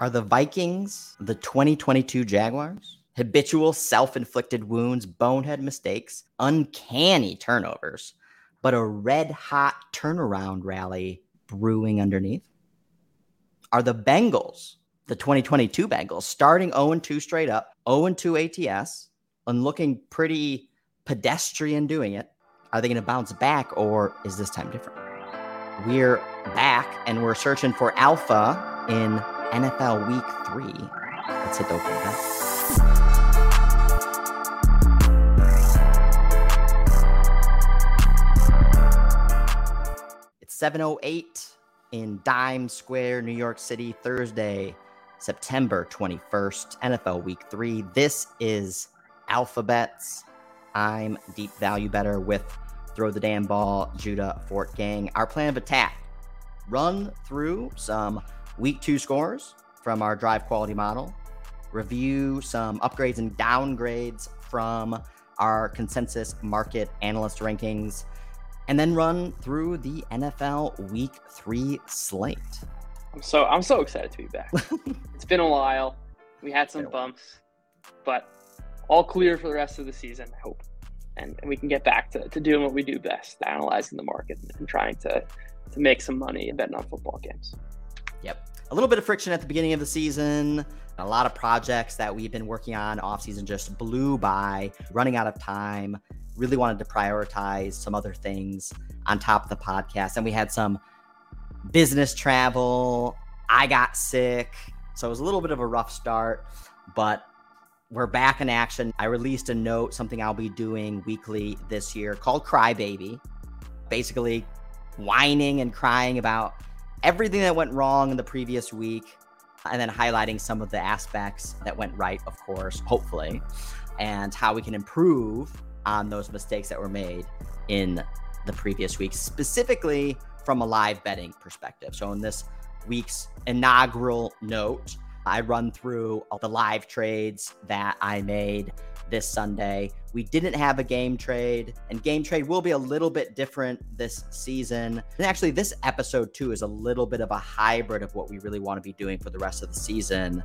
Are the Vikings the 2022 Jaguars? Habitual self-inflicted wounds, bonehead mistakes, uncanny turnovers, but a red-hot turnaround rally brewing underneath? Are the Bengals, the 2022 Bengals, starting 0-2 straight up, 0-2 ATS, and looking pretty pedestrian doing it? Are they going to bounce back, or is this time different? We're back, and we're searching for alpha in NFL Week 3. Let's hit the open back. It's 7:08 in Dime Square, New York City, Thursday, September 21st, NFL Week 3. This is Alphabets. I'm Deep Value Better with Throw the Damn Ball, Judah Fortgang. Our plan of attack: run through some Week 2 scores from our Drive Quality model, review some upgrades and downgrades from our consensus market analyst rankings, and then run through the NFL Week 3 slate. I'm so excited to be back. It's been a while. We had some bumps, but all clear for the rest of the season, I hope. And we can get back to doing what we do best, analyzing the market and trying to make some money and betting on football games. Yep. A little bit of friction at the beginning of the season. A lot of projects that we've been working on offseason just blew by, running out of time. Really wanted to prioritize some other things on top of the podcast. And we had some business travel. I got sick. So it was a little bit of a rough start, but we're back in action. I released a note, something I'll be doing weekly this year, called Cry Baby. Basically whining and crying about everything that went wrong in the previous week, and then highlighting some of the aspects that went right, of course, hopefully, and how we can improve on those mistakes that were made in the previous week, specifically from a live betting perspective. So in this week's inaugural note, I run through the live trades that I made this Sunday. We didn't have a game trade, and game trade will be a little bit different this season. And actually, this episode too is a little bit of a hybrid of what we really want to be doing for the rest of the season.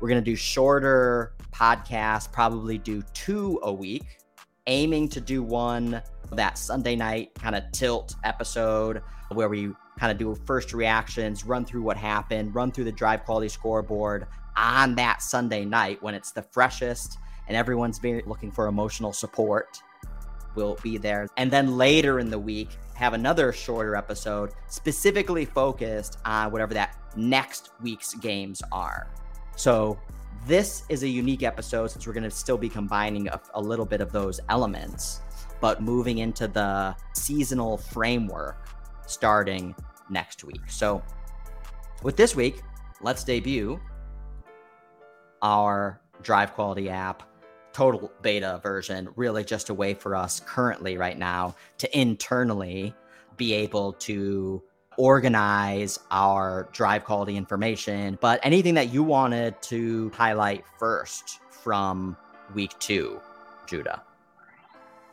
We're going to do shorter podcasts, probably do 2 a week, aiming to do one that Sunday night kind of tilt episode where we kind of do first reactions, run through what happened, run through the Drive Quality scoreboard on that Sunday night when it's the freshest and everyone's been looking for emotional support. We'll be there. And then later in the week, have another shorter episode specifically focused on whatever that next week's games are. So this is a unique episode since we're going to still be combining a little bit of those elements, but moving into the seasonal framework starting next week. So with this week, let's debut our Drive Quality app, total beta version, really just a way for us currently right now to internally be able to organize our Drive Quality information. But anything that you wanted to highlight first from Week 2, Judah?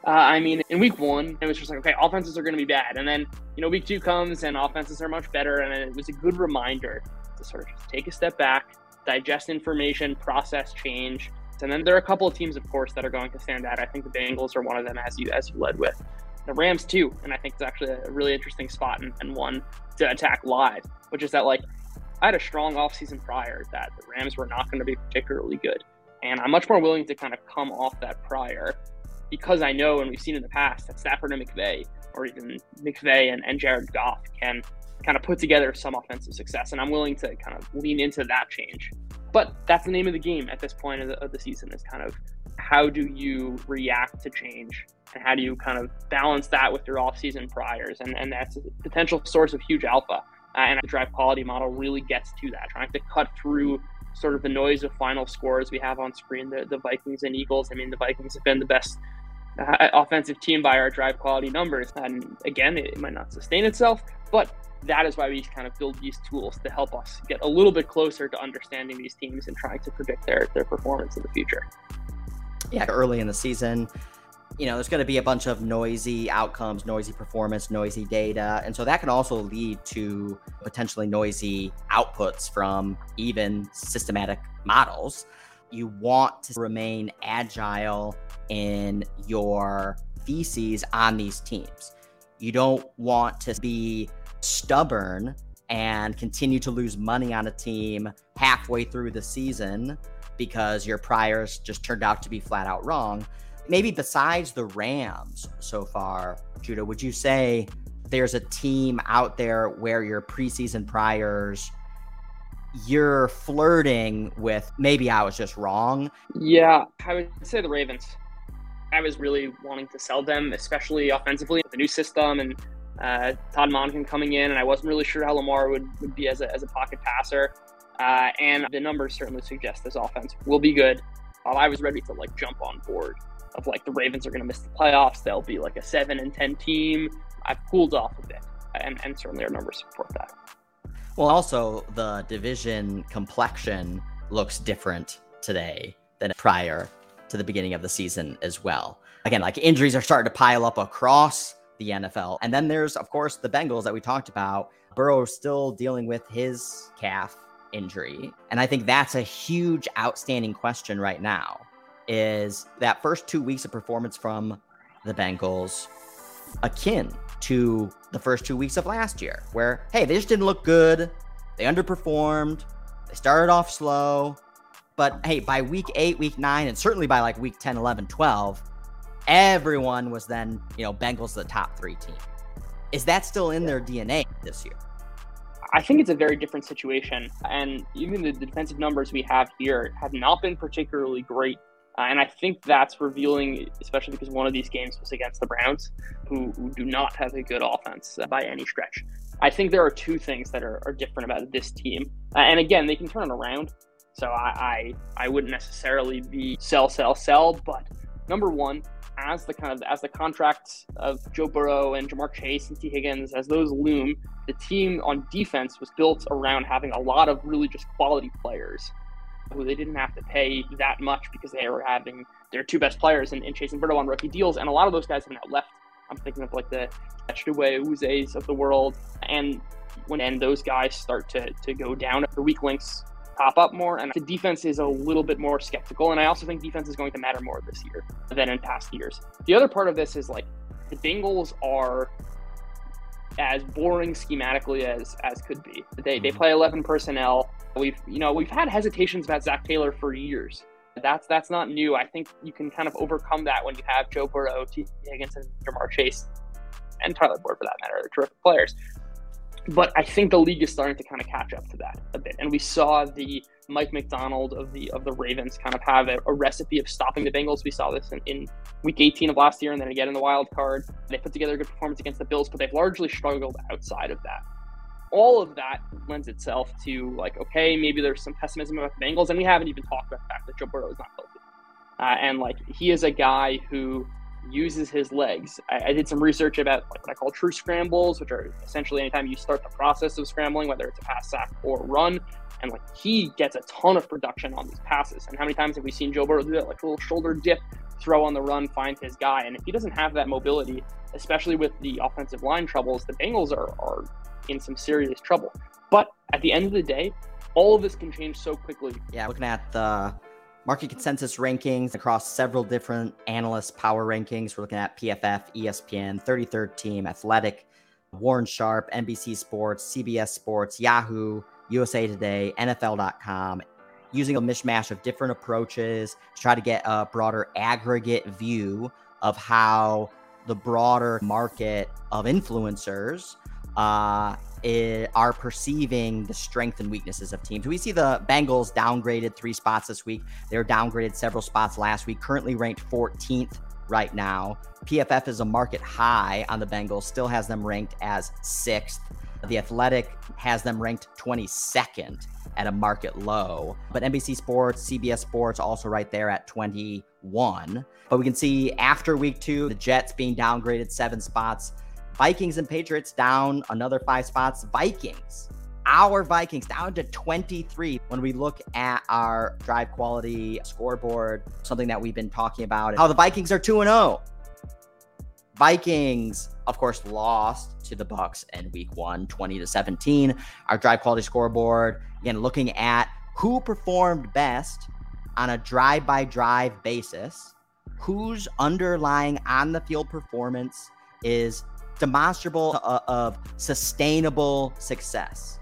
In Week 1, it was just like, okay, offenses are going to be bad. And then, Week 2 comes and offenses are much better. And it was a good reminder to sort of just take a step back, digest information, process change. And then there are a couple of teams, of course, that are going to stand out. I think the Bengals are one of them, as you led with. The Rams too, and I think it's actually a really interesting spot and one to attack live, which is that I had a strong offseason prior that the Rams were not going to be particularly good. And I'm much more willing to kind of come off that prior because I know, and we've seen in the past, that Stafford and McVay, or even McVay and Jared Goff, can kind of put together some offensive success. And I'm willing to kind of lean into that change. But that's the name of the game at this point of the season, is kind of how do you react to change and how do you kind of balance that with your offseason priors? And that's a potential source of huge alpha. And the Drive Quality model really gets to that, trying to cut through sort of the noise of final scores we have on screen, the Vikings and Eagles. The Vikings have been the best offensive team by our Drive Quality numbers. And again, it might not sustain itself, but that is why we kind of build these tools to help us get a little bit closer to understanding these teams and trying to predict their performance in the future. Yeah, early in the season, you know, there's going to be a bunch of noisy outcomes, noisy performance, noisy data. And so that can also lead to potentially noisy outputs from even systematic models. You want to remain agile in your theses on these teams. You don't want to be stubborn and continue to lose money on a team halfway through the season because your priors just turned out to be flat out wrong. Maybe besides the Rams so far, Judah, would you say there's a team out there where your preseason priors, you're flirting with, maybe I was just wrong? Yeah, I would say the Ravens. I was really wanting to sell them, especially offensively, with the new system and Todd Monken coming in, and I wasn't really sure how Lamar would be as a pocket passer. And the numbers certainly suggest this offense will be good. I was ready to jump on board of the Ravens are going to miss the playoffs. They'll be 7-10 team. I've cooled off a bit, and certainly our numbers support that. Well, also the division complexion looks different today than prior to the beginning of the season as well. Again, injuries are starting to pile up across the NFL. And then there's, of course, the Bengals that we talked about. Burrow still dealing with his calf injury. And I think that's a huge outstanding question right now, is that first 2 weeks of performance from the Bengals akin to the first 2 weeks of last year, where, hey, they just didn't look good. They underperformed. They started off slow. But hey, by week 8, week 9, and certainly by week 10, 11, 12, everyone was then, Bengals the top 3 team. Is that still in their DNA this year? I think it's a very different situation. And even the defensive numbers we have here have not been particularly great. And I think that's revealing, especially because one of these games was against the Browns, who do not have a good offense by any stretch. I think there are two things that are different about this team. And again, they can turn it around. So I wouldn't necessarily be sell, but number one, as the contracts of Joe Burrow and Jamar Chase and Tee Higgins, as those loom, the team on defense was built around having a lot of really just quality players who they didn't have to pay that much because they were having their two best players in Chase and Burrow on rookie deals. And a lot of those guys have now left. I'm thinking of the Echidewey Uzes of the world. And when those guys start to go down, the weak links pop up more, and the defense is a little bit more skeptical. And I also think defense is going to matter more this year than in past years. The other part of this is the Bengals are as boring schematically as could be. They play 11 personnel. We've had hesitations about Zac Taylor for years. That's not new. I think you can kind of overcome that when you have Joe Burrow, T. Higgins, and Jamar Chase, and Tyler Boyd for that matter. They're terrific players. But I think the league is starting to kind of catch up to that a bit. And we saw the Mike McDonald of the Ravens kind of have a recipe of stopping the Bengals. We saw this in week 18 of last year and then again in the wild card. They put together a good performance against the Bills, but they've largely struggled outside of that. All of that lends itself to maybe there's some pessimism about the Bengals. And we haven't even talked about the fact that Joe Burrow is not healthy. And he is a guy who uses his legs. I did some research about what I call true scrambles, which are essentially anytime you start the process of scrambling, whether it's a pass, sack, or run. And he gets a ton of production on these passes. And how many times have we seen Joe Burrow do that? A little shoulder dip, throw on the run, find his guy. And if he doesn't have that mobility, especially with the offensive line troubles, the Bengals are in some serious trouble. But at the end of the day, all of this can change so quickly. Yeah, looking at the market consensus rankings across several different analyst power rankings. We're looking at PFF, ESPN, 33rd Team, Athletic, Warren Sharp, NBC Sports, CBS Sports, Yahoo, USA Today, NFL.com, using a mishmash of different approaches to try to get a broader aggregate view of how the broader market of influencers are perceiving the strength and weaknesses of teams. We see the Bengals downgraded 3 spots this week. They were downgraded several spots last week, currently ranked 14th right now. PFF is a market high on the Bengals, still has them ranked as 6th. The Athletic has them ranked 22nd at a market low. But NBC Sports, CBS Sports also right there at 21. But we can see after week 2, the Jets being downgraded 7 spots, Vikings and Patriots down another 5 spots. Our Vikings down to 23. When we look at our Drive Quality scoreboard, something that we've been talking about, how the Vikings are 2-0 Vikings, of course, lost to the Bucs in week one, 20-17. Our drive quality scoreboard, again, looking at who performed best on a drive-by-drive basis, whose underlying on-the-field performance is demonstrable of sustainable success.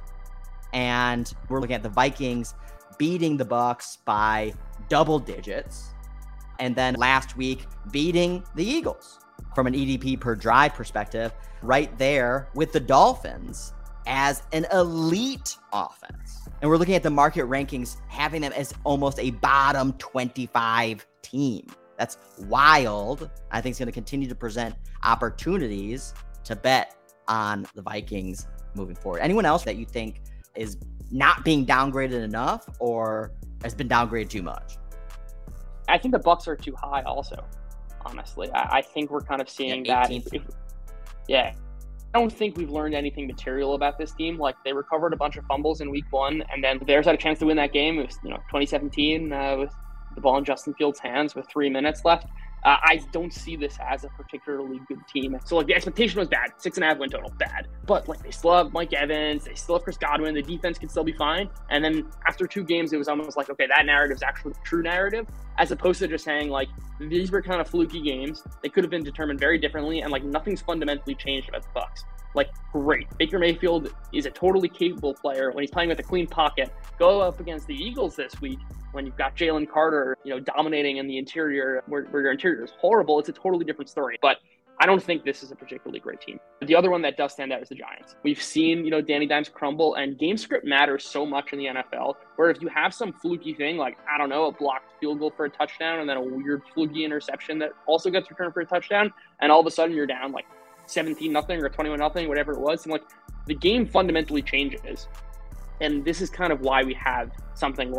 And we're looking at the Vikings beating the Bucs by double digits. And then last week, beating the Eagles from an EDP per drive perspective, right there with the Dolphins as an elite offense. And we're looking at the market rankings, having them as almost a bottom 25 team. That's wild. I think it's going to continue to present opportunities to bet on the Vikings moving forward. Anyone else that you think is not being downgraded enough or has been downgraded too much? I think the Bucs are too high also, honestly. I think we're kind of seeing that. Yeah. I don't think we've learned anything material about this team. Like, they recovered a bunch of fumbles in week one, and then the Bears had a chance to win that game. It was, 2017 with the ball in Justin Fields' hands with 3 minutes left. I don't see this as a particularly good team. So, the expectation was bad. 6.5 win total, bad. But, they still have Mike Evans. They still have Chris Godwin. The defense can still be fine. And then after two games, it was almost like, okay, that narrative's actually the true narrative, as opposed to just saying, these were kind of fluky games. They could have been determined very differently, and, nothing's fundamentally changed about the Bucs. Great. Baker Mayfield is a totally capable player when he's playing with a clean pocket. Go up against the Eagles this week when you've got Jalen Carter, dominating in the interior where your interior is horrible. It's a totally different story. But I don't think this is a particularly great team. The other one that does stand out is the Giants. We've seen, Danny Dimes crumble, and game script matters so much in the NFL, where if you have some fluky thing, a blocked field goal for a touchdown and then a weird fluky interception that also gets returned for a touchdown, and all of a sudden you're down 17-0 or 21-0, whatever it was. And the game fundamentally changes. And this is kind of why we have something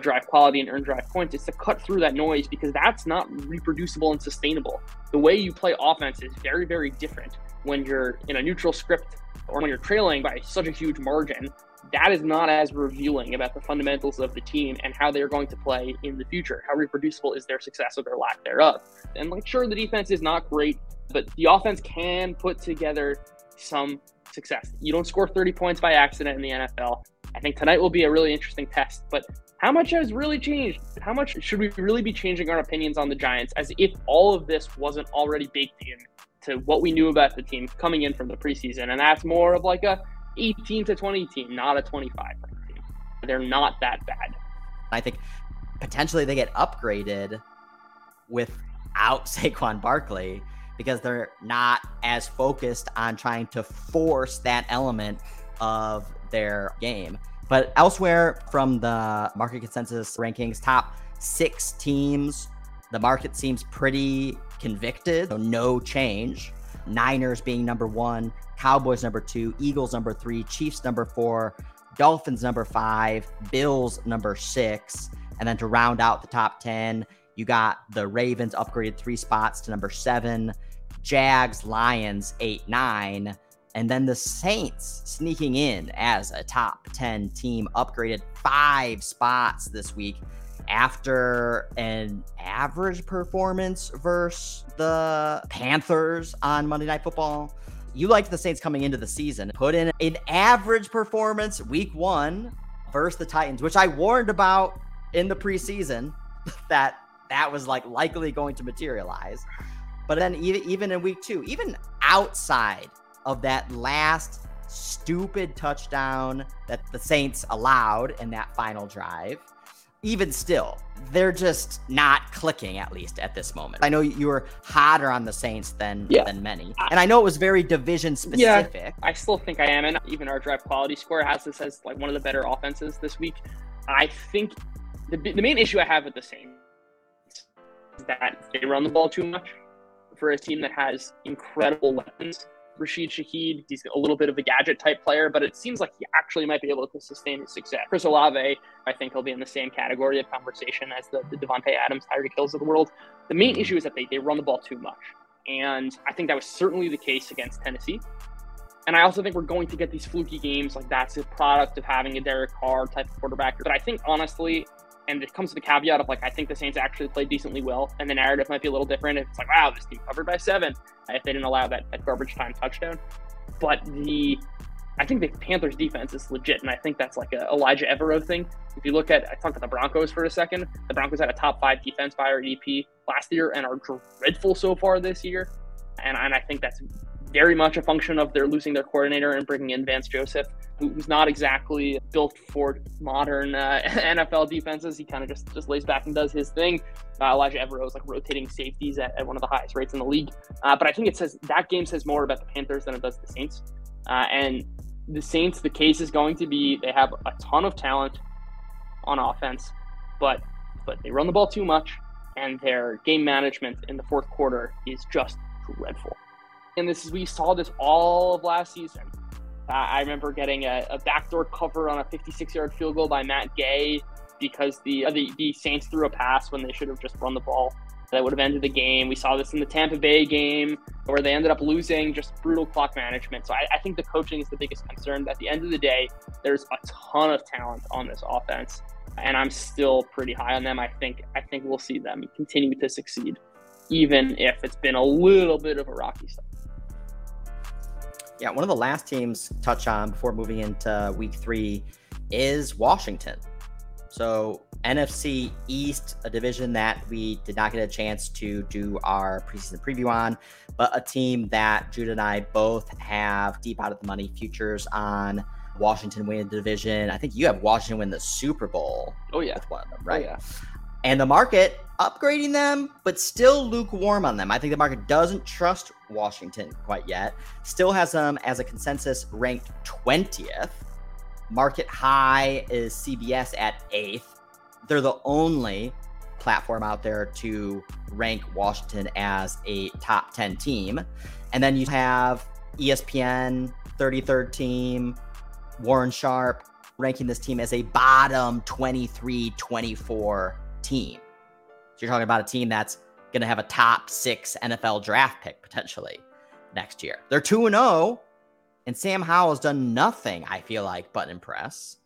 drive quality and earn drive points. It's to cut through that noise, because that's not reproducible and sustainable. The way you play offense is very, very different when you're in a neutral script or when you're trailing by such a huge margin. That is not as revealing about the fundamentals of the team and how they are going to play in the future. How reproducible is their success or their lack thereof? And sure, the defense is not great, but the offense can put together some success. You don't score 30 points by accident in the NFL. I think tonight will be a really interesting test, but how much has really changed? How much should we really be changing our opinions on the Giants, as if all of this wasn't already baked in to what we knew about the team coming in from the preseason? And that's more of a 18-20 team, not a 25 team. They're not that bad. I think potentially they get upgraded without Saquon Barkley, because they're not as focused on trying to force that element of their game. But elsewhere from the market consensus rankings, top six teams, the market seems pretty convicted, so no change. Niners being number one, Cowboys number two, Eagles number three, Chiefs number four, Dolphins number five, Bills number six. And then to round out the top 10, you got the Ravens upgraded 3 spots to number 7, Jags, Lions, 8-9, and then the Saints sneaking in as a top 10 team, upgraded 5 spots this week after an average performance versus the Panthers on Monday Night Football. You liked the Saints coming into the season. Put in an average performance week 1 versus the Titans, which I warned about in the preseason that was likely going to materialize. But then even in week 2, even outside of that last stupid touchdown that the Saints allowed in that final drive, even still, they're just not clicking, at least at this moment. I know you were hotter on the Saints than many. And I know it was very division specific. Yeah, I still think I am. And even our drive quality score has this as one of the better offenses this week. I think the main issue I have with the Saints is that they run the ball too much for a team that has incredible weapons. Rashid Shaheed, he's a little bit of a gadget type player, but it seems like he actually might be able to sustain his success. Chris Olave, I think he'll be in the same category of conversation as the Devontae Adams, Tyreek Hills of the world. The main issue is that they run the ball too much. And I think that was certainly the case against Tennessee. And I also think we're going to get these fluky games. That's a product of having a Derek Carr type of quarterback. But I think, honestly, And it comes with the caveat of, like, I think the Saints actually played decently well, and the narrative might be a little different if it's like, wow, this team covered by 7 if they didn't allow that garbage time touchdown. But I think the Panthers defense is legit, and I think that's like a Elijah Everett thing. If you look at, I talked about the Broncos for a second, the Broncos had a top 5 defense by our EDP last year and are dreadful so far this year. And I think that's very much a function of their losing their coordinator and bringing in Vance Joseph, who's not exactly built for modern NFL defenses. He kind of just lays back and does his thing. Elijah Everett is like rotating safeties at one of the highest rates in the league. But I think that game says more about the Panthers than it does the Saints. And the Saints, the case is going to be they have a ton of talent on offense, but they run the ball too much, and their game management in the fourth quarter is just dreadful. And we saw this all of last season. I remember getting a backdoor cover on a 56-yard field goal by Matt Gay because the Saints threw a pass when they should have just run the ball. That would have ended the game. We saw this in the Tampa Bay game where they ended up losing, just brutal clock management. So I think the coaching is the biggest concern. At the end of the day, there's a ton of talent on this offense, and I'm still pretty high on them. I think we'll see them continue to succeed, even if it's been a little bit of a rocky start. Yeah, one of the last teams touch on before moving into week 3 is Washington. So NFC East, a division that we did not get a chance to do our preseason preview on, but a team that Judah and I both have deep out of the money futures on. Washington winning the division. I think you have Washington win the Super Bowl. Oh yeah, with one of them, right? Oh, yeah. And the market upgrading them, but still lukewarm on them. I think the market doesn't trust Washington quite yet. Still has them as a consensus ranked 20th. Market high is CBS at 8th. They're the only platform out there to rank Washington as a top 10 team. And then you have ESPN, 33rd team, Warren Sharp, ranking this team as a bottom 23, 24 team. So you're talking about a team that's going to have a top 6 NFL draft pick potentially next year. They're 2-0, and Sam Howell's done nothing, I feel like, but impress.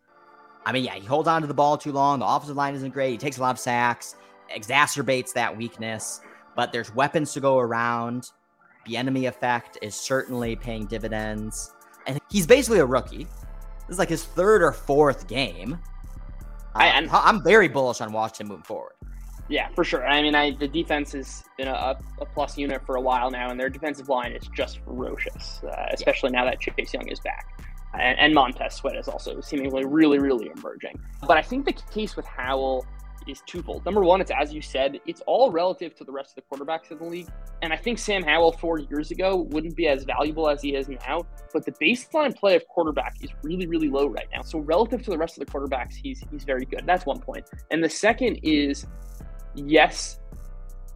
I mean, yeah, he holds on to the ball too long. The offensive line isn't great. He takes a lot of sacks, exacerbates that weakness, but there's weapons to go around. Bieniemy effect is certainly paying dividends, and he's basically a rookie. This is like his 3rd or 4th game. I'm very bullish on Washington moving forward. Yeah, for sure. I mean, the defense has been a plus unit for a while now, and their defensive line is just ferocious, especially now that Chase Young is back. And Montez Sweat is also seemingly really, really emerging. But I think the case with Howell is twofold. Number one, it's, as you said, it's all relative to the rest of the quarterbacks in the league. And I think Sam Howell 4 years ago wouldn't be as valuable as he is now, but the baseline play of quarterback is really, really low right now. So relative to the rest of the quarterbacks, he's very good. That's one point. And the second is, yes,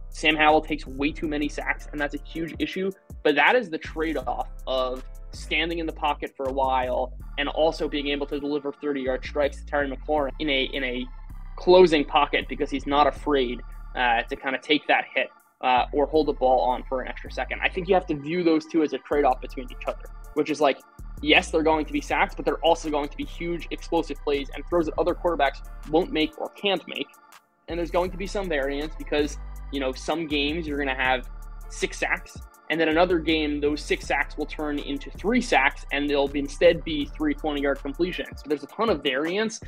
Sam Howell takes way too many sacks, and that's a huge issue, but that is the trade-off of standing in the pocket for a while and also being able to deliver 30-yard strikes to Terry McLaurin in a closing pocket because he's not afraid to kind of take that hit or hold the ball on for an extra second. I think you have to view those two as a trade-off between each other, which is like, yes, they're going to be sacks, but they're also going to be huge explosive plays and throws that other quarterbacks won't make or can't make. And there's going to be some variance because, you know, some games you're going to have 6 sacks, and then another game, those 6 sacks will turn into 3 sacks, and they'll instead be 3 20-yard completions. So there's a ton of variance,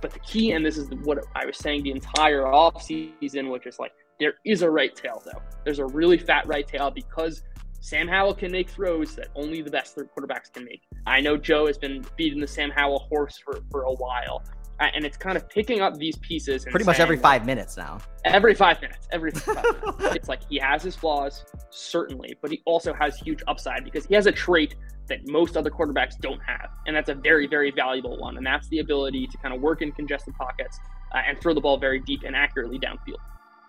but the key, and this is what I was saying the entire offseason, which is like, there is a right tail, though. There's a really fat right tail because Sam Howell can make throws that only the best quarterbacks can make. I know Joe has been beating the Sam Howell horse for a while. And it's kind of picking up these pieces. And pretty much every 5 minutes now. Every five minutes. It's like he has his flaws, certainly, but he also has huge upside because he has a trait that most other quarterbacks don't have. And that's a very, very valuable one. And that's the ability to kind of work in congested pockets and throw the ball very deep and accurately downfield.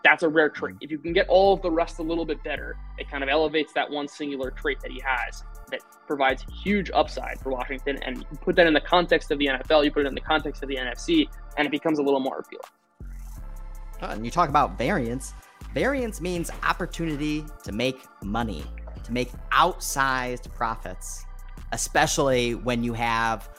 That's a rare trait. If you can get all of the rest a little bit better, it kind of elevates that one singular trait that he has that provides huge upside for Washington. And you put that in the context of the NFL, you put it in the context of the NFC, and it becomes a little more appealing. And you talk about variance. Variance means opportunity to make money, to make outsized profits, especially when you have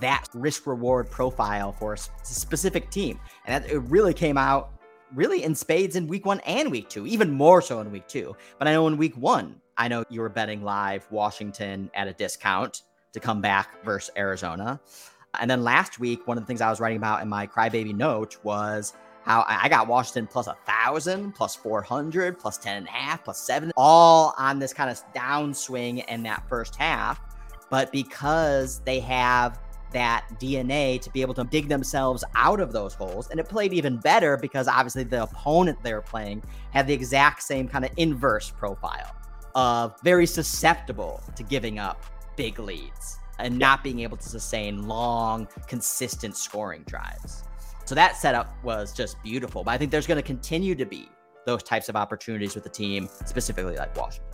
that risk reward profile for a specific team. And that, it really came out really in spades in week 1 and week 2, even more so in week 2. But I know in week 1, I know you were betting live Washington at a discount to come back versus Arizona. And then last week, one of the things I was writing about in my Cry Baby note was how I got Washington plus 1,000, plus 400, plus 10.5, plus 7, all on this kind of downswing in that first half. But because they have that DNA to be able to dig themselves out of those holes, and it played even better because obviously the opponent they were playing had the exact same kind of inverse profile of very susceptible to giving up big leads and not being able to sustain long, consistent scoring drives. So that setup was just beautiful. But I think there's going to continue to be those types of opportunities with the team, specifically like Washington.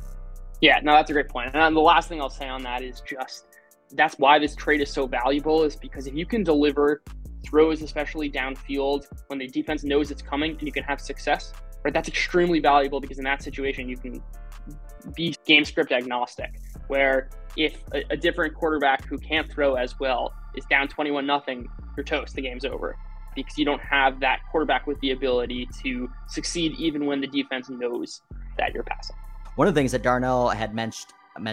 Yeah, no, that's a great point. And the last thing I'll say on that is just that's why this trade is so valuable, is because if you can deliver throws, especially downfield, when the defense knows it's coming and you can have success, right? That's extremely valuable because in that situation, you can be game script agnostic, where if a different quarterback who can't throw as well is down 21-0, you're toast, the game's over, because you don't have that quarterback with the ability to succeed even when the defense knows that you're passing. One of the things that Darnell had mentioned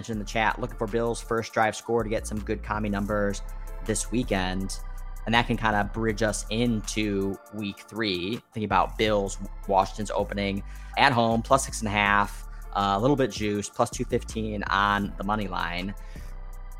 in the chat, looking for Bill's first drive score to get some good commie numbers this weekend. And that can kind of bridge us into week 3, thinking about Bills, Washington's opening at home, plus 6.5, a little bit juice, plus 215 on the money line.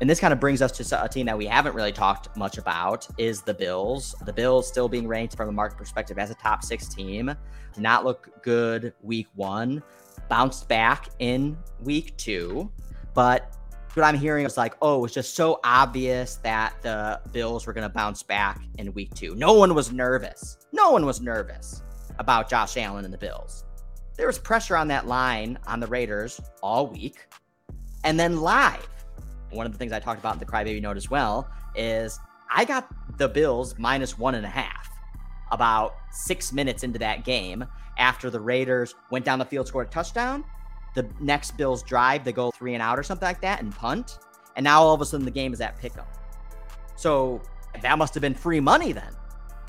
And this kind of brings us to a team that we haven't really talked much about, is the Bills. The Bills still being ranked from a market perspective as a top 6 team. Did not look good week 1, bounced back in week 2. But what I'm hearing is like, oh, it's just so obvious that the Bills were going to bounce back in week 2. No one was nervous. No one was nervous about Josh Allen and the Bills. There was pressure on that line on the Raiders all week. And then live, one of the things I talked about in the Crybaby note as well is I got the Bills minus 1.5 about 6 minutes into that game after the Raiders went down the field, scored a touchdown. The next Bills drive, they go 3 and out or something like that and punt. And now all of a sudden the game is at pickup. So that must have been free money then.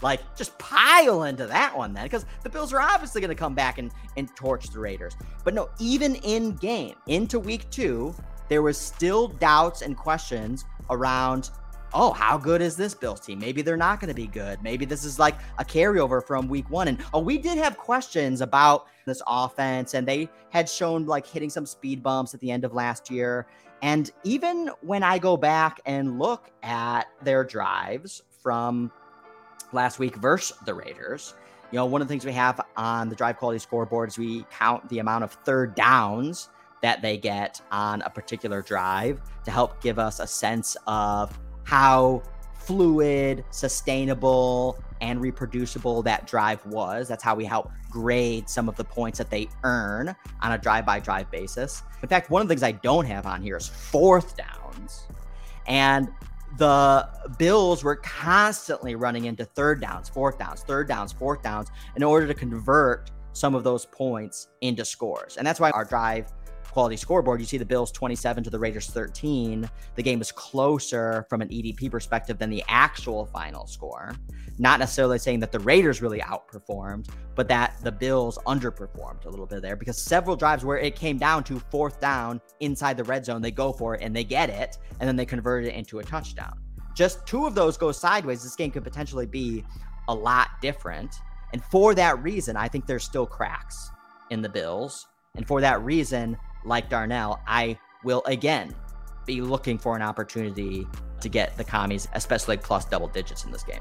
Like, just pile into that one then, because the Bills are obviously going to come back and torch the Raiders. But no, even in game, into week 2, there was still doubts and questions around, oh, how good is this Bills team? Maybe they're not going to be good. Maybe this is like a carryover from week 1. And oh, we did have questions about this offense, and they had shown like hitting some speed bumps at the end of last year. And even when I go back and look at their drives from last week versus the Raiders, you know, one of the things we have on the Drive Quality scoreboard is we count the amount of third downs that they get on a particular drive to help give us a sense of how fluid, sustainable, and reproducible that drive was. That's how we help grade some of the points that they earn on a drive-by-drive basis. In fact, one of the things I don't have on here is fourth downs. And the Bills were constantly running into third downs, fourth downs in order to convert some of those points into scores. And that's why our Drive Quality scoreboard, you see the Bills 27 to the Raiders 13. The game is closer from an EDP perspective than the actual final score. Not necessarily saying that the Raiders really outperformed, but that the Bills underperformed a little bit there, because several drives where it came down to fourth down inside the red zone, they go for it and they get it, and then they convert it into a touchdown. Just 2 of those go sideways. This game could potentially be a lot different. And for that reason, I think there's still cracks in the Bills. And for that reason, like Darnell, I will again be looking for an opportunity to get the Commies, especially plus double digits in this game.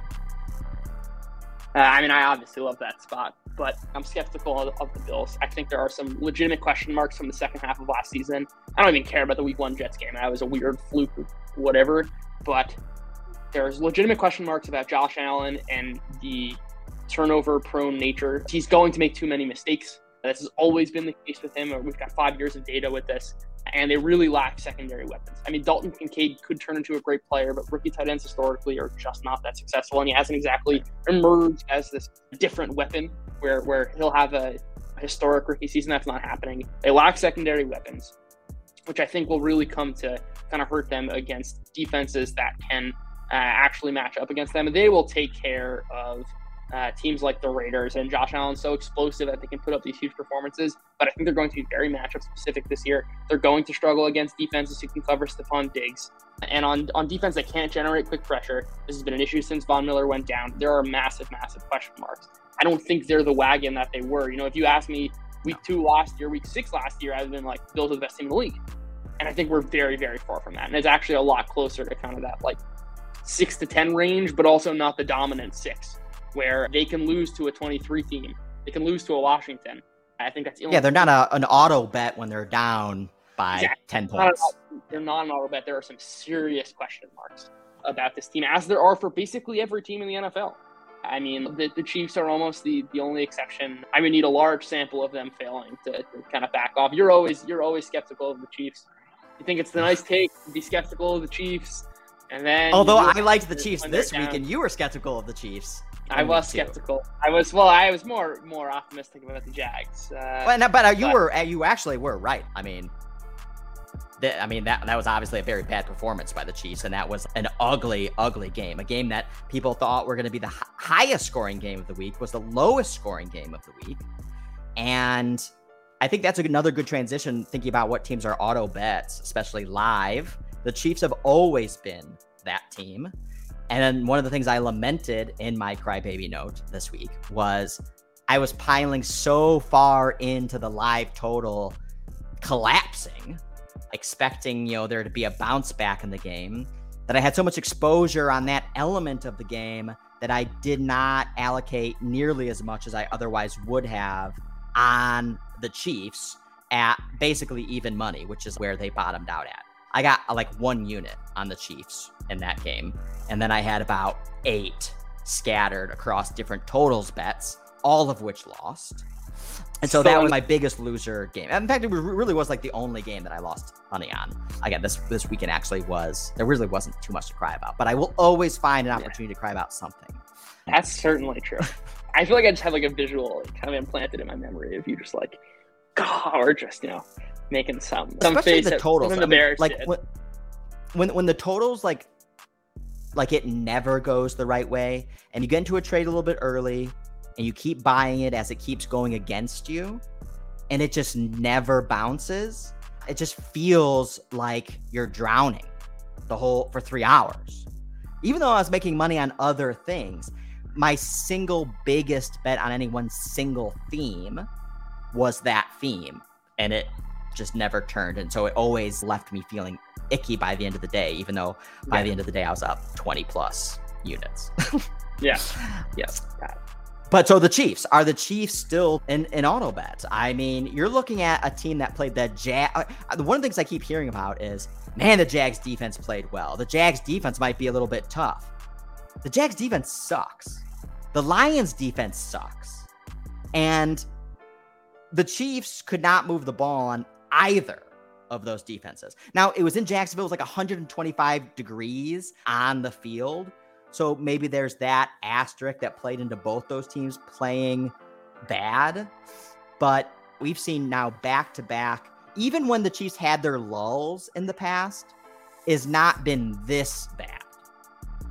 I mean, I obviously love that spot, but I'm skeptical of the Bills. I think there are some legitimate question marks from the second half of last season. I don't even care about the week 1 Jets game. That was a weird fluke or whatever, but there's legitimate question marks about Josh Allen and the turnover-prone nature. He's going to make too many mistakes. This has always been the case with him. We've got 5 years of data with this, and they really lack secondary weapons. I mean, Dalton Kincaid could turn into a great player, but rookie tight ends historically are just not that successful, and he hasn't exactly emerged as this different weapon where he'll have a historic rookie season. That's not happening. They lack secondary weapons, which I think will really come to kind of hurt them against defenses that can actually match up against them. And they will take care of teams like the Raiders. And Josh Allen's so explosive that they can put up these huge performances. But I think they're going to be very matchup specific this year. They're going to struggle against defenses who can cover Stephon Diggs. And on defense, they can't generate quick pressure. This has been an issue since Von Miller went down. There are massive, massive question marks. I don't think they're the wagon that they were. You know, if you ask me week 2 last year, week 6 last year, I've been like, Bills are the best team in the league. And I think we're very, very far from that. And it's actually a lot closer to kind of that like 6 to 10 range, but also not the dominant 6, where they can lose to a 23 team. They can lose to a Washington. I think that's Illinois. Yeah, they're not an auto bet when they're down by 10 points. They're not an auto bet. There are some serious question marks about this team, as there are for basically every team in the NFL. I mean, the Chiefs are almost the only exception. I would need a large sample of them failing to kind of back off. You're always skeptical of the Chiefs. You think it's the nice take to be skeptical of the Chiefs. And then, although I liked the Chiefs this week, and you were skeptical of the Chiefs. I was skeptical. I was more optimistic about the Jags. You actually were right. I mean, that was obviously a very bad performance by the Chiefs, and that was an ugly, ugly game. A game that people thought were going to be the highest scoring game of the week was the lowest scoring game of the week. And I think that's another good transition, thinking about what teams are auto bets, especially live. The Chiefs have always been that team. And then one of the things I lamented in my crybaby note this week was I was piling so far into the live total collapsing, expecting, there to be a bounce back in the game, that I had so much exposure on that element of the game that I did not allocate nearly as much as I otherwise would have on the Chiefs at basically even money, which is where they bottomed out at. I got like 1 unit on the Chiefs in that game. And then I had about 8 scattered across different totals bets, all of which lost. And so that was my biggest loser game. In fact, it really was like the only game that I lost money on. Again, this weekend actually there really wasn't too much to cry about, but I will always find an opportunity to cry about something. That's certainly true. I feel like I just had like a visual kind of implanted in my memory of you just like, God, or just, making some especially face the totals. I mean, like when the totals like it never goes the right way, and you get into a trade a little bit early, and you keep buying it as it keeps going against you, and it just never bounces. It just feels like you're drowning for 3 hours. Even though I was making money on other things, my single biggest bet on any one single theme was that theme, and it just never turned. And so it always left me feeling icky by the end of the day, even though by the end of the day, I was up 20 plus units. Yeah. Yes. But so the Chiefs still in auto bets? I mean, you're looking at a team that played the Jags. One of the things I keep hearing about is, man, the Jags defense played well. The Jags defense might be a little bit tough. The Jags defense sucks. The Lions defense sucks. And the Chiefs could not move the ball on either of those defenses. Now, it was in Jacksonville. It was like 125 degrees on the field. So maybe there's that asterisk that played into both those teams playing bad. But we've seen now back-to-back, even when the Chiefs had their lulls in the past, has not been this bad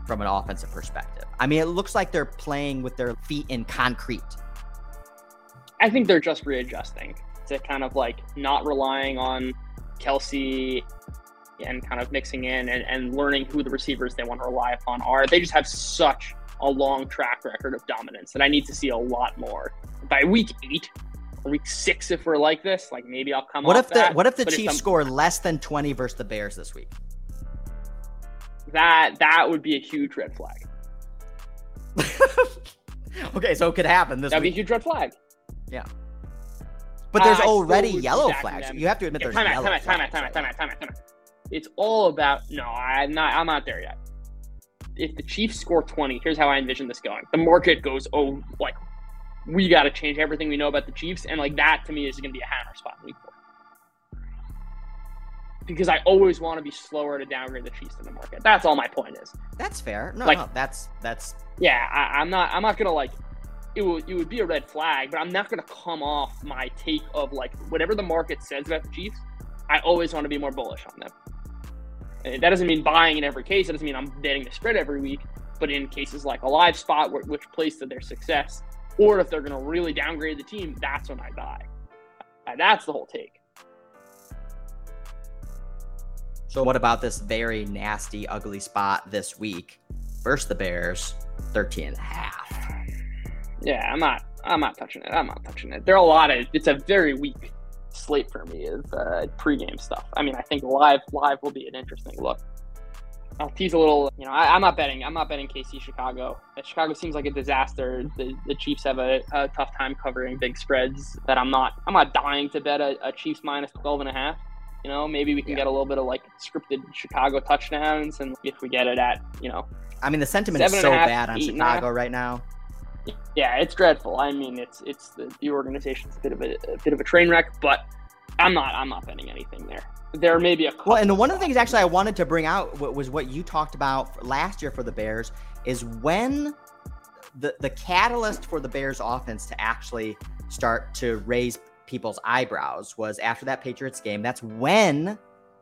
from an offensive perspective. I mean, it looks like they're playing with their feet in concrete. I think they're just readjusting to kind of like not relying on Kelsey and kind of mixing in and learning who the receivers they want to rely upon are. They just have such a long track record of dominance that I need to see a lot more. By week 8 or week 6, if we're like this, like maybe I'll come off that. What if the Chiefs score less than 20 versus the Bears this week? That would be a huge red flag. Okay, so it could happen this week. That would be a huge red flag. Yeah. But there's already yellow flags. You have to admit there's yellow flags. Time out. It's all about, I'm not there yet. If the Chiefs score 20, here's how I envision this going. The market goes, we got to change everything we know about the Chiefs. And like that to me is going to be a hammer spot in week 4. Because I always want to be slower to downgrade the Chiefs than the market. That's all my point is. That's fair. No, that's. Yeah, I'm not going to like, it would be a red flag, but I'm not going to come off my take of like whatever the market says about the Chiefs. I always want to be more bullish on them. And that doesn't mean buying in every case. It doesn't mean I'm betting the spread every week. But in cases like a live spot, which plays to their success, or if they're going to really downgrade the team, that's when I buy. That's the whole take. So what about this very nasty, ugly spot this week versus the Bears, 13.5? Yeah, I'm not touching it. There are a lot of. It's a very weak slate for me of pregame stuff. I mean, I think live will be an interesting look. I'll tease a little. You know, I'm not betting KC Chicago. Chicago seems like a disaster. The Chiefs have a tough time covering big spreads. That I'm not dying to bet a Chiefs minus 12.5. You know, maybe we can get a little bit of like scripted Chicago touchdowns, and if we get it at, you know, I mean the sentiment is so bad on Chicago right now. Yeah, it's dreadful. I mean, it's the organization's a bit of a train wreck, but I'm not betting anything there. There may be a couple. Well, and one of the things actually I wanted to bring out was what you talked about last year for the Bears is when the catalyst for the Bears offense to actually start to raise people's eyebrows was after that Patriots game. That's when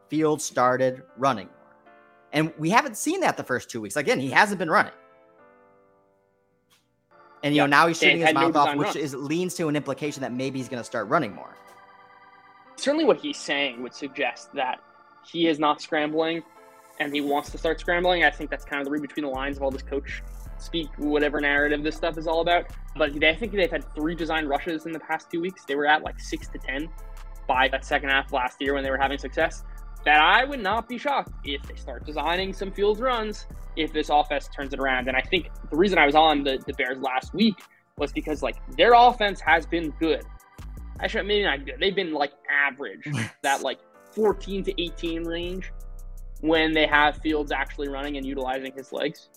Fields started running. And we haven't seen that the first 2 weeks. Again, he hasn't been running. And, you know, now he's shooting his mouth off, which leans to an implication that maybe he's going to start running more. Certainly what he's saying would suggest that he is not scrambling and he wants to start scrambling. I think that's kind of the read between the lines of all this coach speak, whatever narrative this stuff is all about. But I think they've had 3 design rushes in the past 2 weeks. They were at like 6 to 10 by that second half last year when they were having success. That I would not be shocked if they start designing some Fields runs if this offense turns it around. And I think the reason I was on the Bears last week was because, like, their offense has been good. Actually, maybe not good. They've been, like, average, that, like, 14 to 18 range when they have Fields actually running and utilizing his legs.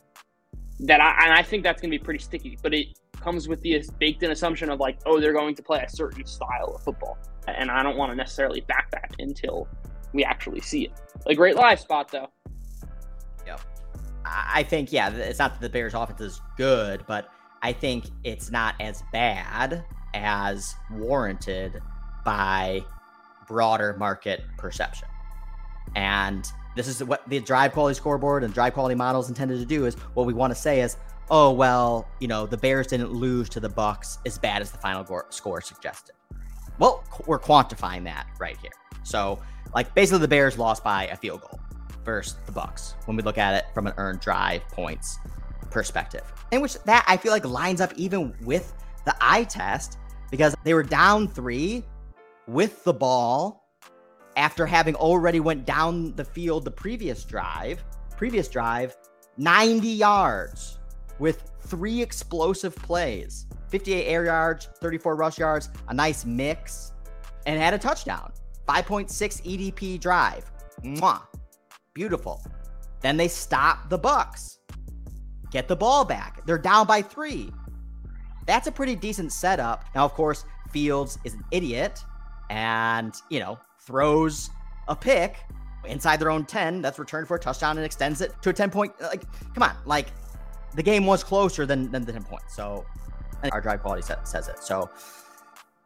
And I think that's going to be pretty sticky. But it comes with the baked-in assumption of, like, oh, they're going to play a certain style of football. And I don't want to necessarily back that until we actually see it. A great live spot, though. Yep. I think, yeah, it's not that the Bears offense is good, but I think it's not as bad as warranted by broader market perception. And this is what the Drive Quality scoreboard and Drive Quality models intended to do is what we want to say is, oh, well, you know, the Bears didn't lose to the Bucs as bad as the final score suggested. Well, we're quantifying that right here. So, like, basically the Bears lost by a field goal versus the Bucs when we look at it from an earned drive points perspective. And which that I feel like lines up even with the eye test because they were down 3 with the ball after having already went down the field the previous drive, 90 yards with 3 explosive plays, 58 air yards, 34 rush yards, a nice mix, and had a touchdown. 5.6 EDP drive. Mwah. Beautiful. Then they stop the Bucs. Get the ball back. They're down by 3. That's a pretty decent setup. Now, of course, Fields is an idiot and, you know, throws a pick inside their own 10. That's returned for a touchdown and extends it to a 10-point. Like, come on. Like, the game was closer than the 10 points. So, and our Drive Quality says it. So,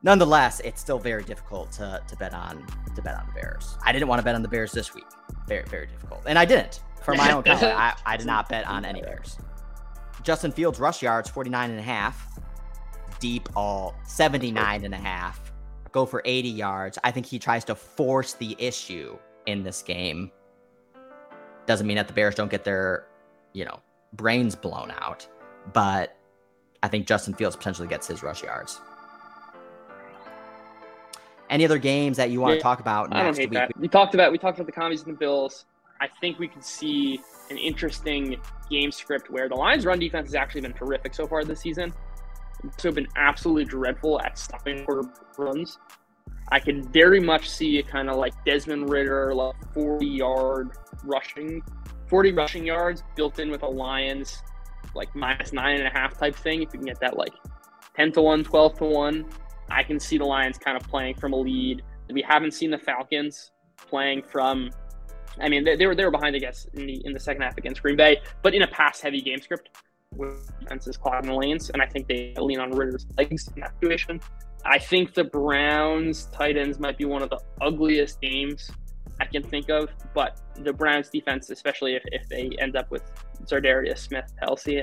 nonetheless, it's still very difficult to bet on the Bears. I didn't want to bet on the Bears this week. Very, very difficult. And I didn't. For my own count, I did not bet on any Bears. Justin Fields rush yards, 49.5. Deep all, 79.5. Go for 80 yards. I think he tries to force the issue in this game. Doesn't mean that the Bears don't get their, you know, brains blown out. But I think Justin Fields potentially gets his rush yards. Any other games that you want to talk about next week? That. We talked about the Commies and the Bills. I think we could see an interesting game script where the Lions' run defense has actually been terrific so far this season. It's been absolutely dreadful at stopping quarterback runs. I can very much see a kind of like Desmond Ritter, like 40 rushing yards built in with a Lions like minus 9.5 type thing. If you can get that like 10-1, 12-1. I can see the Lions kind of playing from a lead. We haven't seen the Falcons playing from. I mean, they were behind, I guess, in the second half against Green Bay, but in a pass-heavy game script with defenses clogging the lanes, and I think they lean on Ritter's legs in that situation. I think the Browns Titans might be one of the ugliest games I can think of, but the Browns defense, especially if they end up with Za'Darius Smith healthy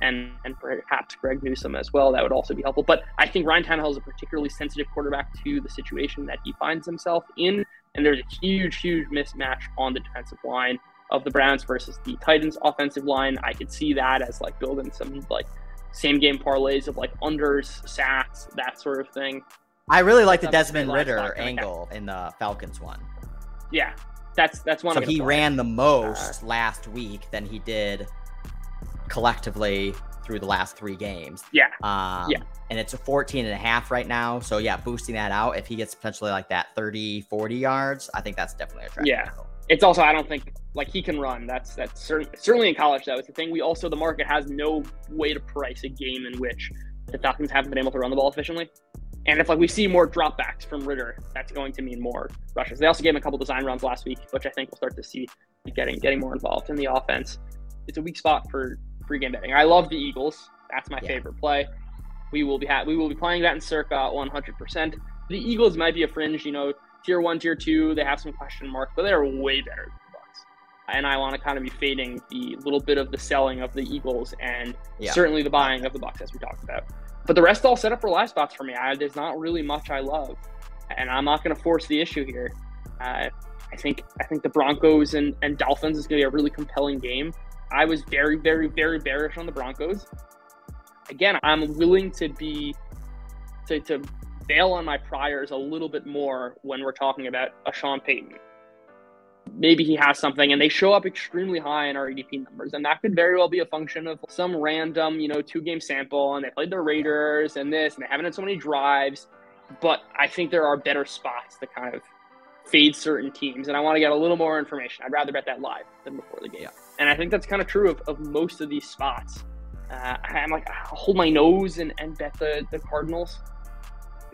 and perhaps Greg Newsome as well, that would also be helpful. But I think Ryan Tannehill is a particularly sensitive quarterback to the situation that he finds himself in, and there's a huge mismatch on the defensive line of the Browns versus the Titans offensive line. I could see that as like building some like same game parlays of like unders, sacks, that sort of thing. I really like the Desmond Ritter angle in the Falcons one. Yeah, that's one. So he ran the most last week than he did collectively through the last three games. Yeah. And it's a 14.5 right now. So yeah, boosting that out, if he gets potentially like that 30, 40 yards, I think that's definitely attractive. Yeah. It's also, I don't think like he can run. That's certainly in college. That was the thing. We also, the market has no way to price a game in which the Falcons haven't been able to run the ball efficiently. And if like we see more dropbacks from Ritter, that's going to mean more rushes. They also gave him a couple design runs last week, which I think we'll start to see getting more involved in the offense. It's a weak spot for free game betting. I love the Eagles. That's my favorite play. We will be playing that in circa 100%. The Eagles might be a fringe, tier 1, tier 2. They have some question marks, but they're way better than the Bucks. And I want to kind of be fading the little bit of the selling of the Eagles and certainly the buying of the Bucks, as we talked about. But the rest all set up for live spots for me. There's not really much I love, and I'm not going to force the issue here. I think the Broncos and Dolphins is going to be a really compelling game. I was very, very, very bearish on the Broncos. Again, I'm willing to to bail on my priors a little bit more when we're talking about a Sean Payton. Maybe he has something, and they show up extremely high in our ADP numbers, and that could very well be a function of some random, two-game sample, and they played the Raiders and this, and they haven't had so many drives. But I think there are better spots to kind of fade certain teams, and I want to get a little more information. I'd rather bet that live than before the game. Yeah. And I think that's kind of true of most of these spots. I'm like, I'll hold my nose and bet the Cardinals.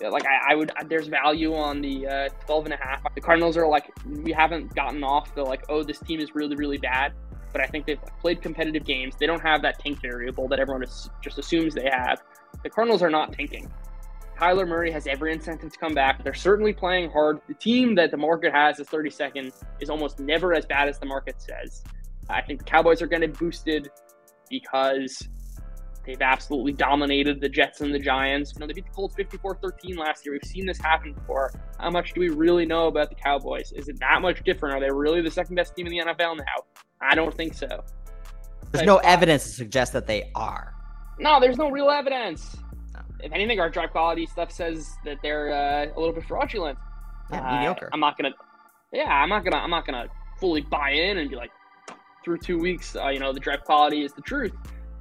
Like I would, there's value on the 12.5. The Cardinals are like, we haven't gotten off the like, oh, this team is really, really bad. But I think they've played competitive games. They don't have that tank variable that everyone just assumes they have. The Cardinals are not tanking. Kyler Murray has every incentive to come back. They're certainly playing hard. The team that the market has as 32nd is almost never as bad as the market says. I think the Cowboys are going to be boosted because they've absolutely dominated the Jets and the Giants. They beat the Colts 54-13 last year. We've seen this happen before. How much do we really know about the Cowboys? Is it that much different? Are they really the second best team in the NFL now? I don't think so. There's no evidence to suggest that they are. No, there's no real evidence. No. If anything, our drive quality stuff says that they're a little bit fraudulent. Yeah, mediocre. I'm not gonna fully buy in and be like, through 2 weeks, the drive quality is the truth.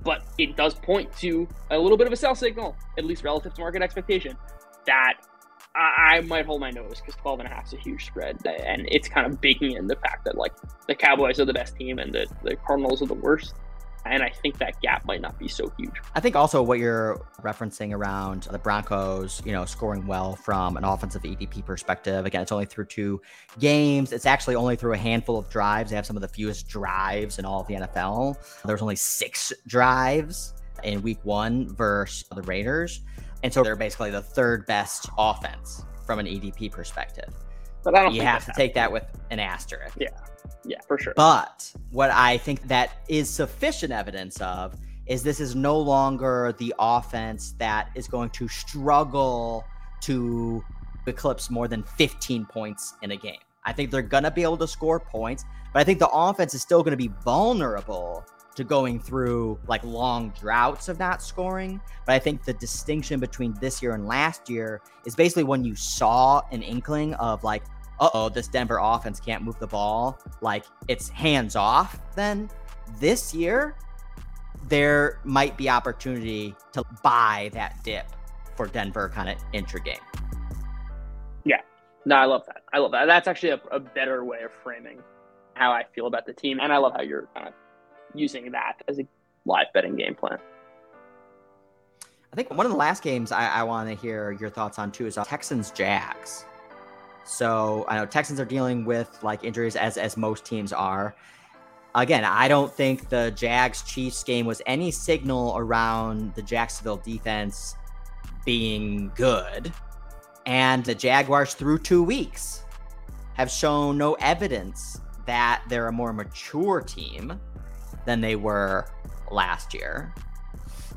But it does point to a little bit of a sell signal, at least relative to market expectation, that I might hold my nose, because 12.5 is a huge spread. And it's kind of baking in the fact that like the Cowboys are the best team and the Cardinals are the worst. And I think that gap might not be so huge. I think also what you're referencing around the Broncos, scoring well from an offensive EDP perspective. Again, it's only through 2 games. It's actually only through a handful of drives. They have some of the fewest drives in all of the NFL. There's only 6 drives in week 1 versus the Raiders. And so they're basically the 3rd best offense from an EDP perspective. But I don't think you have to take that with an asterisk. Yeah, for sure. But what I think that is sufficient evidence of is this is no longer the offense that is going to struggle to eclipse more than 15 points in a game. I think they're going to be able to score points, but I think the offense is still going to be vulnerable to going through like long droughts of not scoring. But I think the distinction between this year and last year is basically when you saw an inkling of like, uh-oh, this Denver offense can't move the ball. Like, it's hands off then. This year, there might be opportunity to buy that dip for Denver kind of intragame. Yeah. No, I love that. That's actually a better way of framing how I feel about the team. And I love how you're kind of using that as a live betting game plan. I think one of the last games I want to hear your thoughts on too is Texans-Jags. So I know Texans are dealing with like injuries as most teams are. Again, I don't think the Jags-Chiefs game was any signal around the Jacksonville defense being good. And the Jaguars through 2 weeks have shown no evidence that they're a more mature team than they were last year,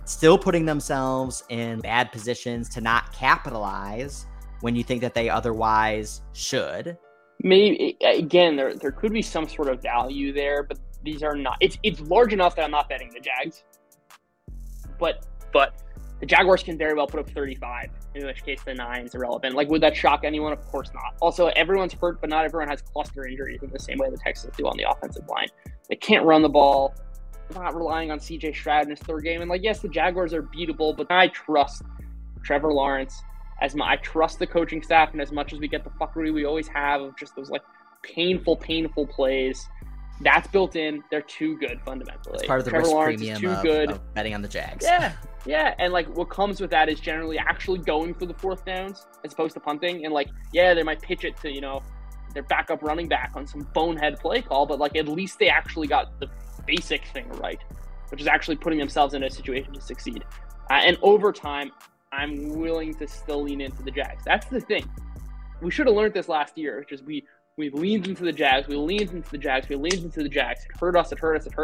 still putting themselves in bad positions to not capitalize when you think that they otherwise should. Maybe again, there could be some sort of value there, but these are not. It's large enough that I'm not betting the Jags, but the Jaguars can very well put up 35. In which case, the 9's irrelevant. Like, would that shock anyone? Of course not. Also, everyone's hurt, but not everyone has cluster injuries in the same way the Texans do on the offensive line. They can't run the ball. They're not relying on C.J. Stroud in his third game. And like, yes, the Jaguars are beatable, but I trust Trevor Lawrence. I trust the coaching staff, and as much as we get the fuckery we always have of just those like painful plays, that's built in. They're too good fundamentally. It's part of the risk premium of betting on the Jags. Yeah, and like what comes with that is generally actually going for the fourth downs as opposed to punting. And like, yeah, they might pitch it to, you know, their backup running back on some bonehead play call, but like at least they actually got the basic thing right, which is actually putting themselves in a situation to succeed. And over time, I'm willing to still lean into the Jags. That's the thing. We should have learned this last year, which is we leaned into the Jags, It hurt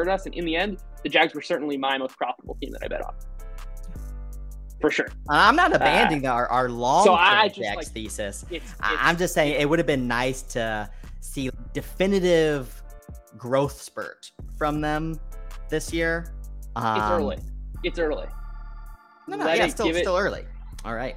us, and in the end, the Jags were certainly my most profitable team that I bet on. For sure. I'm not abandoning our long-term Jags thesis. I'm just saying it would have been nice to see definitive growth spurt from them this year. It's early. Still early. All right.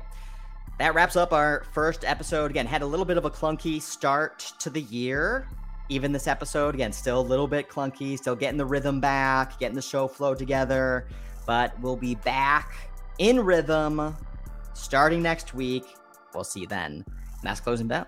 That wraps up our first episode. Again, had a little bit of a clunky start to the year. Even this episode, again, still a little bit clunky, still getting the rhythm back, getting the show flow together. But we'll be back in rhythm starting next week. We'll see you then. And that's Closing Bell.